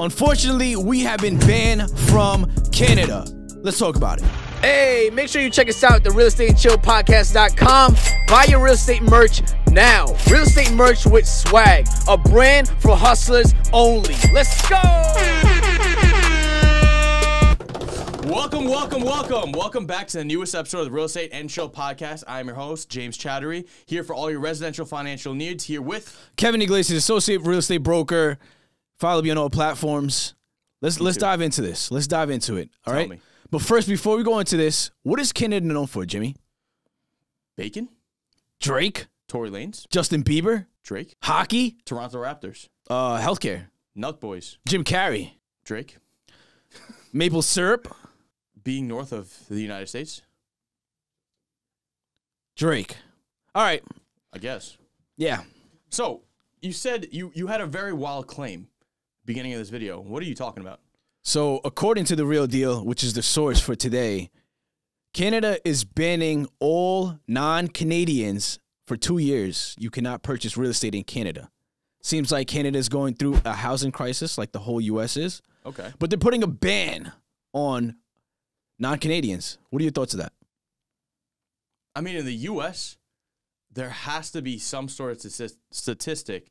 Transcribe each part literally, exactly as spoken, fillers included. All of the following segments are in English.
Unfortunately, we have been banned from Canada. Let's talk about it. Hey, make sure you check us out at the real estate and chill podcast dot com. Buy your real estate merch now. Real estate merch with swag, a brand for hustlers only. Let's go. Welcome, welcome, welcome. Welcome back to the newest episode of the Real Estate and Chill Podcast. I am your host, James Chowdhury, here for all your residential financial needs, here with Kevin Iglesias, associate real estate broker. Follow me on all platforms. Let's, let's dive into this. Let's dive into it. All right. Tell me. But first, before we go into this, what is Canada known for, Jimmy? Bacon. Drake. Tory Lanez. Justin Bieber. Drake. Hockey. Toronto Raptors. Uh, healthcare. Nut Boys. Jim Carrey. Drake. Maple syrup. Being north of the United States. Drake. All right. I guess. Yeah. So, you said you, you had a very wild claim beginning of this video. What are you talking about? So, according to The Real Deal, which is the source for today, Canada is banning all non-Canadians for two years. You cannot purchase real estate in Canada. Seems like Canada is going through a housing crisis like the whole U S is. Okay. But they're putting a ban on non-Canadians. What are your thoughts of that? I mean, in the U S, there has to be some sort of statistic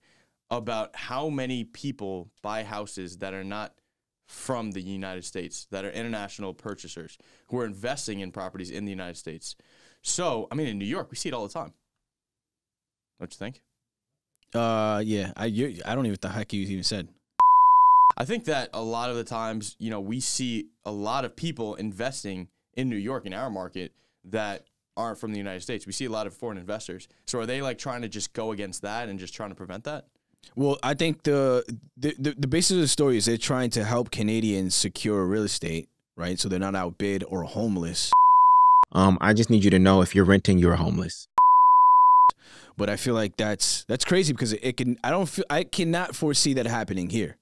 about how many people buy houses that are not from the United States, that are international purchasers who are investing in properties in the United States. So, I mean, in New York, we see it all the time. Don't you think? Uh, yeah. I you, I don't even what the heck you even said. I think that a lot of the times, you know, we see a lot of people investing in New York in our market that aren't from the United States. We see a lot of foreign investors. So, are they like trying to just go against that and just trying to prevent that? Well, I think the, the, the, the basis of the story is they're trying to help Canadians secure real estate, right? So they're not outbid or homeless. Um, I just need you to know if you're renting, you're homeless. But I feel like that's that's crazy because it can. I don't. Feel, I cannot foresee that happening here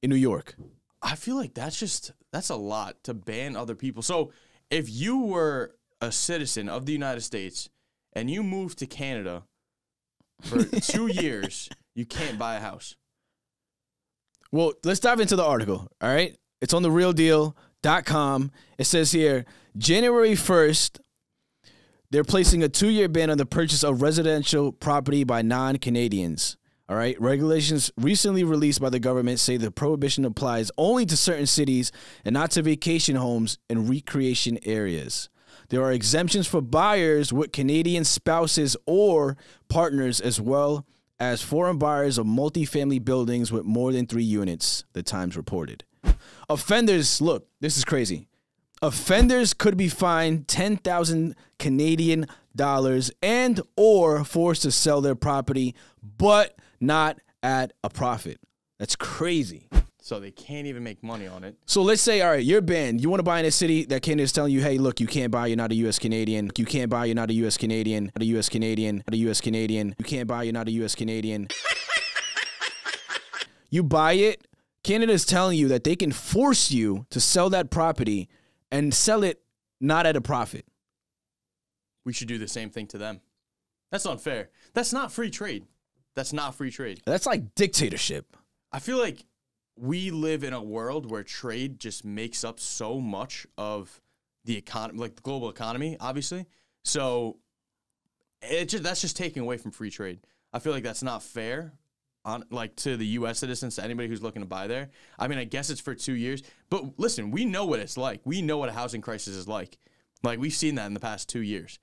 in New York. I feel like that's just that's a lot to ban other people. So if you were a citizen of the United States and you moved to Canada for two years. You can't buy a house. Well, let's dive into the article, all right? It's on the real deal dot com. It says here, January first, they're placing a two-year ban on the purchase of residential property by non-Canadians, all right? Regulations recently released by the government say the prohibition applies only to certain cities and not to vacation homes and recreation areas. There are exemptions for buyers with Canadian spouses or partners as well as foreign buyers of multifamily buildings with more than three units, the Times reported. Offenders, look, this is crazy. Offenders could be fined ten thousand Canadian dollars and or forced to sell their property, but not at a profit. That's crazy. So they can't even make money on it. So let's say, all right, you're banned. You want to buy in a city that Canada's telling you, hey, look, you can't buy. You're not a U S Canadian. You can't buy. You're not a U S Canadian. Not a U S Canadian. Not a U S Canadian. You can't buy. You're not a U S Canadian. You buy it. Canada's telling you that they can force you to sell that property and sell it not at a profit. We should do the same thing to them. That's unfair. That's not free trade. That's not free trade. That's like dictatorship. I feel like we live in a world where trade just makes up so much of the economy, like the global economy, obviously. So it just, that's just taking away from free trade. I feel like that's not fair on like to the U S citizens, to anybody who's looking to buy there. I mean, I guess it's for two years, but listen, we know what it's like. We know what a housing crisis is like. Like we've seen that in the past two years,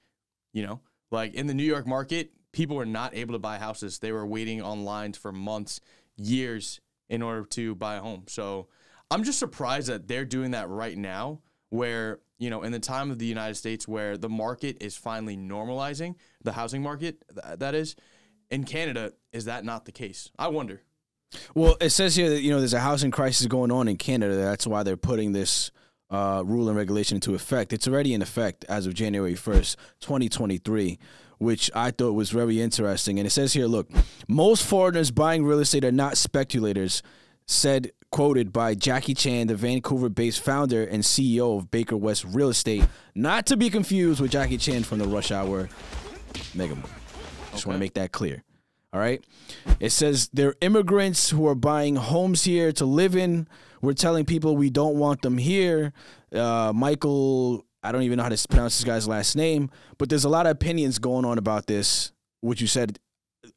you know, like in the New York market, people were not able to buy houses. They were waiting on lines for months, years, in order to buy a home. So I'm just surprised that they're doing that right now where, you know, in the time of the United States where the market is finally normalizing, the housing market, th that is, in Canada, is that not the case? I wonder. Well, it says here that, you know, there's a housing crisis going on in Canada. That's why they're putting this uh, rule and regulation into effect. It's already in effect as of January first, twenty twenty-three. Which I thought was very interesting. And it says here, look, most foreigners buying real estate are not speculators, said, quoted by Jackie Chan, the Vancouver-based founder and C E O of Baker West Real Estate, not to be confused with Jackie Chan from the Rush Hour mega movie. Just okay. want to make that clear. All right. It says they're immigrants who are buying homes here to live in. We're telling people we don't want them here. Uh, Michael, I don't even know how to pronounce this guy's last name, but there's a lot of opinions going on about this, which you said.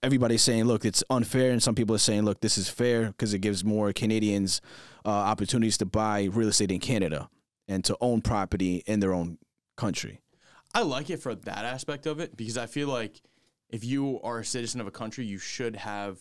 Everybody's saying, look, it's unfair. And some people are saying, look, this is fair because it gives more Canadians uh, opportunities to buy real estate in Canada and to own property in their own country. I like it for that aspect of it, because I feel like if you are a citizen of a country, you should have,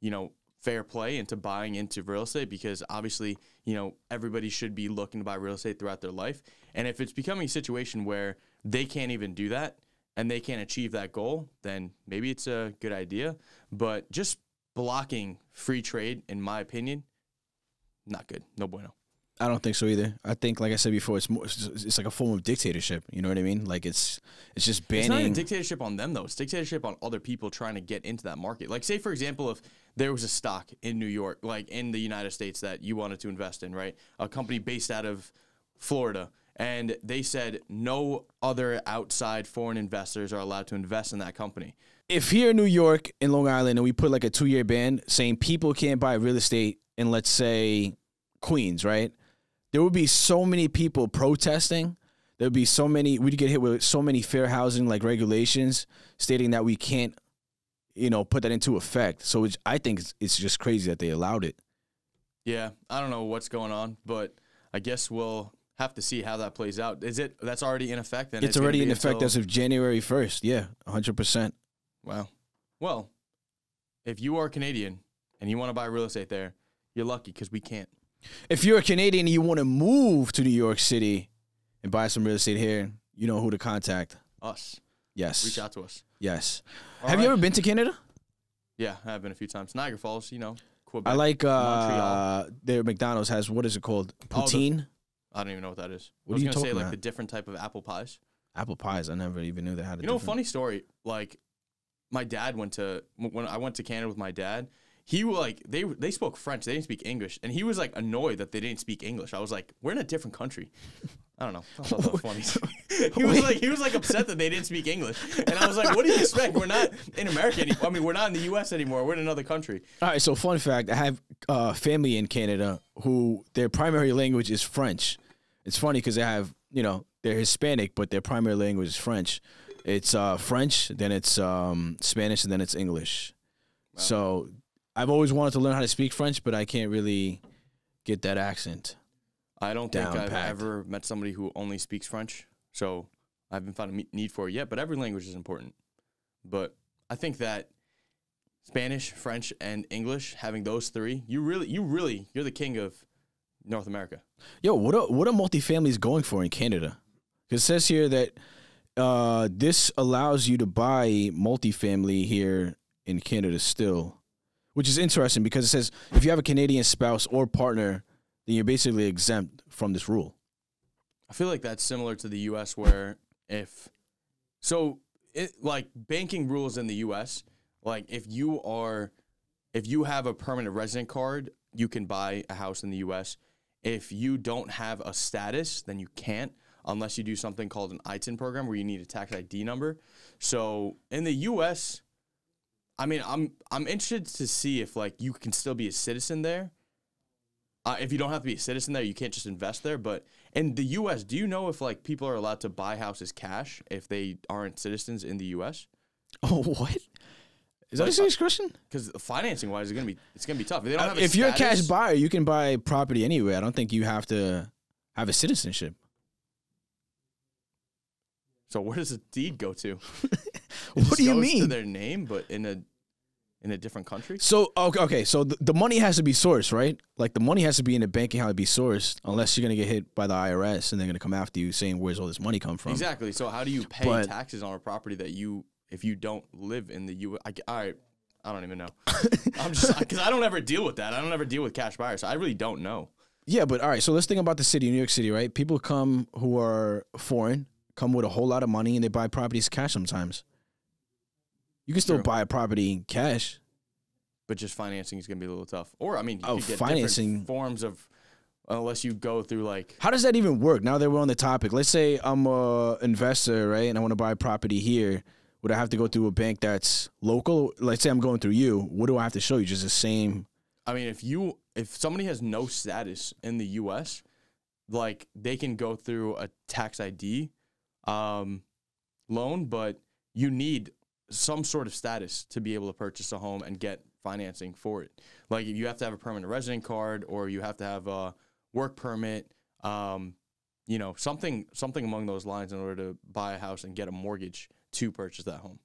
you know, fair play into buying into real estate, because obviously, you know, everybody should be looking to buy real estate throughout their life. And if it's becoming a situation where they can't even do that, and they can't achieve that goal, then maybe it's a good idea. But just blocking free trade, in my opinion, not good. No bueno. I don't think so either. I think, like I said before, it's more, it's like a form of dictatorship. You know what I mean? Like it's it's just banning. It's not a dictatorship on them, though. It's dictatorship on other people trying to get into that market. Like, say, for example, if there was a stock in New York, like in the United States, that you wanted to invest in, right? A company based out of Florida. And they said no other outside foreign investors are allowed to invest in that company. If here in New York, in Long Island, and we put like a two-year ban saying people can't buy real estate in, let's say, Queens, right? There would be so many people protesting. There would be so many, we'd get hit with so many fair housing like regulations stating that we can't, you know, put that into effect. So it's, I think it's, it's just crazy that they allowed it. Yeah, I don't know what's going on, but I guess we'll have to see how that plays out. Is it that's already in effect? Then it's, it's already in effect as of January first. Yeah, one hundred percent. Wow. Well, if you are Canadian and you want to buy real estate there, you're lucky, because we can't. If you're a Canadian and you want to move to New York City and buy some real estate here, you know who to contact. Us. Yes. Reach out to us. Yes. All have right. you ever been to Canada? Yeah, I've been a few times. Niagara Falls, you know. Quebec, I like uh, their McDonald's has, what is it called? Poutine. Oh, I don't even know what that is. What I was going to say, like, about the different type of apple pies. Apple pies? I never even knew they had a You know, different... funny story. Like, my dad went to... When I went to Canada with my dad, he, like... They they spoke French. They didn't speak English. And he was, like, annoyed that they didn't speak English. I was like, we're in a different country. I don't know. I thought that was funny. he, was like, he was, like, upset that they didn't speak English. And I was like, what do you expect? We're not in America anymore. I mean, we're not in the U S anymore. We're in another country. All right, so fun fact. I have uh, family in Canada who their primary language is French. It's funny because they have, you know, they're Hispanic, but their primary language is French. It's uh, French, then it's um, Spanish, and then it's English. Wow. So I've always wanted to learn how to speak French, but I can't really get that accent. I don't think I've ever met somebody who only speaks French, so I haven't found a need for it yet, but every language is important. But I think that Spanish, French, and English, having those three, you really, you really, you're the king of North America. Yo, what are, what are multifamilies going for in Canada? Because it says here that uh, this allows you to buy multifamily here in Canada still, which is interesting because it says if you have a Canadian spouse or partner, then you're basically exempt from this rule. I feel like that's similar to the U S where if... So, it, like, banking rules in the U S, like, if you are... If you have a permanent resident card, you can buy a house in the U S If you don't have a status, then you can't, unless you do something called an I T I N program where you need a tax I D number. So in the U S, I mean, I'm I'm interested to see if, like, you can still be a citizen there. Uh, if you don't have to be a citizen there, you can't just invest there. But in the U S, do you know if, like, people are allowed to buy houses cash if they aren't citizens in the U S? Oh, what? Is that like, a serious question? Because financing wise, it's gonna be it's gonna be tough. If, they don't have a if status, you're a cash buyer, you can buy property anyway. I don't think you have to have a citizenship. So where does the deed go to? What it do you goes mean? To their name, but in a in a different country. So okay, okay. So the, the money has to be sourced, right? Like the money has to be in the bank account to be sourced, unless you're gonna get hit by the I R S and they're gonna come after you saying, "Where's all this money come from?" Exactly. So how do you pay but, taxes on a property that you? If you don't live in the U S, I, I, I don't even know. I'm just because I don't ever deal with that. I don't ever deal with cash buyers, so I really don't know. Yeah, but all right. So let's think about the city, New York City, right? People come who are foreign, come with a whole lot of money, and they buy properties cash sometimes. You can still True. buy a property in cash, but just financing is going to be a little tough. Or I mean, you oh, could get financing forms of unless you go through like. How does that even work? Now that we're on the topic, let's say I'm a investor, right, and I want to buy a property here. would I have to go through a bank that's local? Let's say I'm going through you. What do I have to show you? Just the same. I mean, if you if somebody has no status in the U S, like they can go through a tax I D um, loan, but you need some sort of status to be able to purchase a home and get financing for it. Like you have to have a permanent resident card, or you have to have a work permit, um, you know, something something along those lines in order to buy a house and get a mortgage to purchase that home.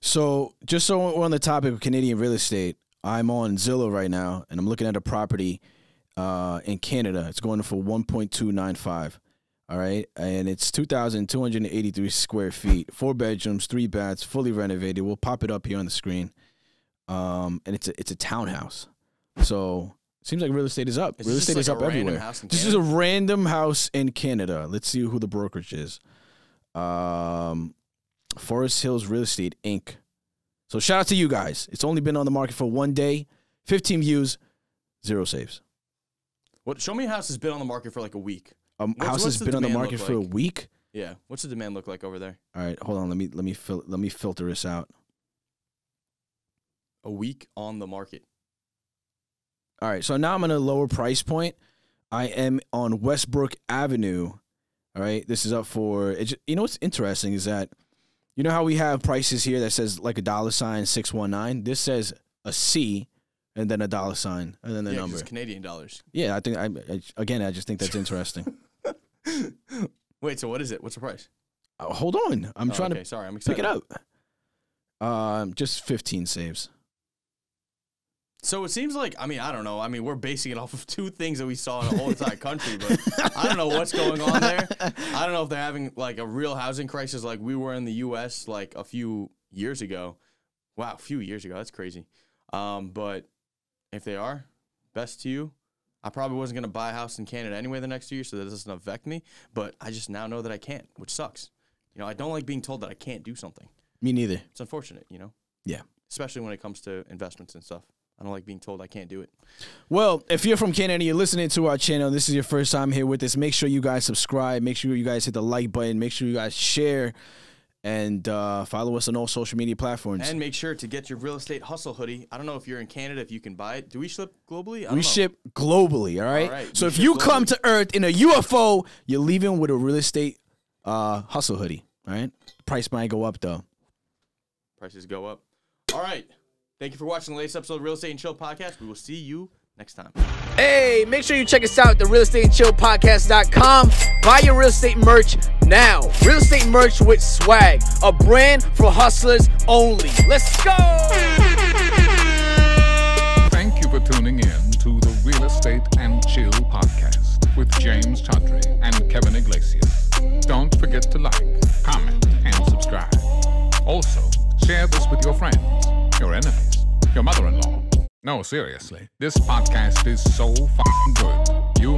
So just so we're on the topic of Canadian real estate, I'm on Zillow right now, and I'm looking at a property uh, in Canada. It's going for one point two nine five, all right? And it's two thousand two hundred eighty-three square feet, four bedrooms, three baths, fully renovated. We'll pop it up here on the screen. Um, and it's a, it's a townhouse. So it seems like real estate is up. Is real estate like is up everywhere. This is a random house in Canada. Let's see who the brokerage is. Um, Forest Hills Real Estate, Incorporated, so shout out to you guys. It's only been on the market for one day, fifteen views, zero saves. What? Show me a house has been on the market for like a week. A um, house has been on the market for like? a week. Yeah. What's the demand look like over there? All right, hold on. Let me let me fil let me filter this out. A week on the market. All right. So now I'm in a lower price point. I am on Westbrook Avenue. All right. This is up for. It's, you know what's interesting is that. You know how we have prices here that says like a dollar sign, six one nine? This says a C and then a dollar sign and then the yeah, number. It's Canadian dollars. Yeah, I think, I, I again, I just think that's interesting. Wait, so what is it? What's the price? Oh, hold on. I'm oh, trying okay. to Sorry, I'm excited. pick it up. Um, just fifteen saves. So it seems like, I mean, I don't know. I mean, we're basing it off of two things that we saw in the whole entire country, but I don't know what's going on there. I don't know if they're having, like, a real housing crisis like we were in the U S, like, a few years ago. Wow, a few years ago. That's crazy. Um, but if they are, best to you. I probably wasn't going to buy a house in Canada anyway the next year, so that doesn't affect me. But I just now know that I can't, which sucks. You know, I don't like being told that I can't do something. Me neither. It's unfortunate, you know? Yeah. Especially when it comes to investments and stuff. I don't like being told I can't do it. Well, if you're from Canada, you're listening to our channel, this is your first time here with us, make sure you guys subscribe. Make sure you guys hit the like button. Make sure you guys share and uh, follow us on all social media platforms. And make sure to get your Real Estate Hustle hoodie. I don't know if you're in Canada, if you can buy it. Do we ship globally? I don't we know. ship globally, all right? All right so if you globally. come to Earth in a U F O, you're leaving with a Real Estate uh, Hustle hoodie, all right? Price might go up, though. Prices go up. All right. Thank you for watching the latest episode of Real Estate and Chill Podcast. We will see you next time. Hey, make sure you check us out at the real estate and chill podcast dot com. Buy your real estate merch now. Real estate merch with swag, a brand for hustlers only. Let's go. Thank you for tuning in to the Real Estate and Chill Podcast with James Chowdhury and Kevin Iglesias. Don't forget to like, comment, and subscribe. Also, share this with your friends, your enemies, your mother-in-law. No, seriously, this podcast is so fucking good. You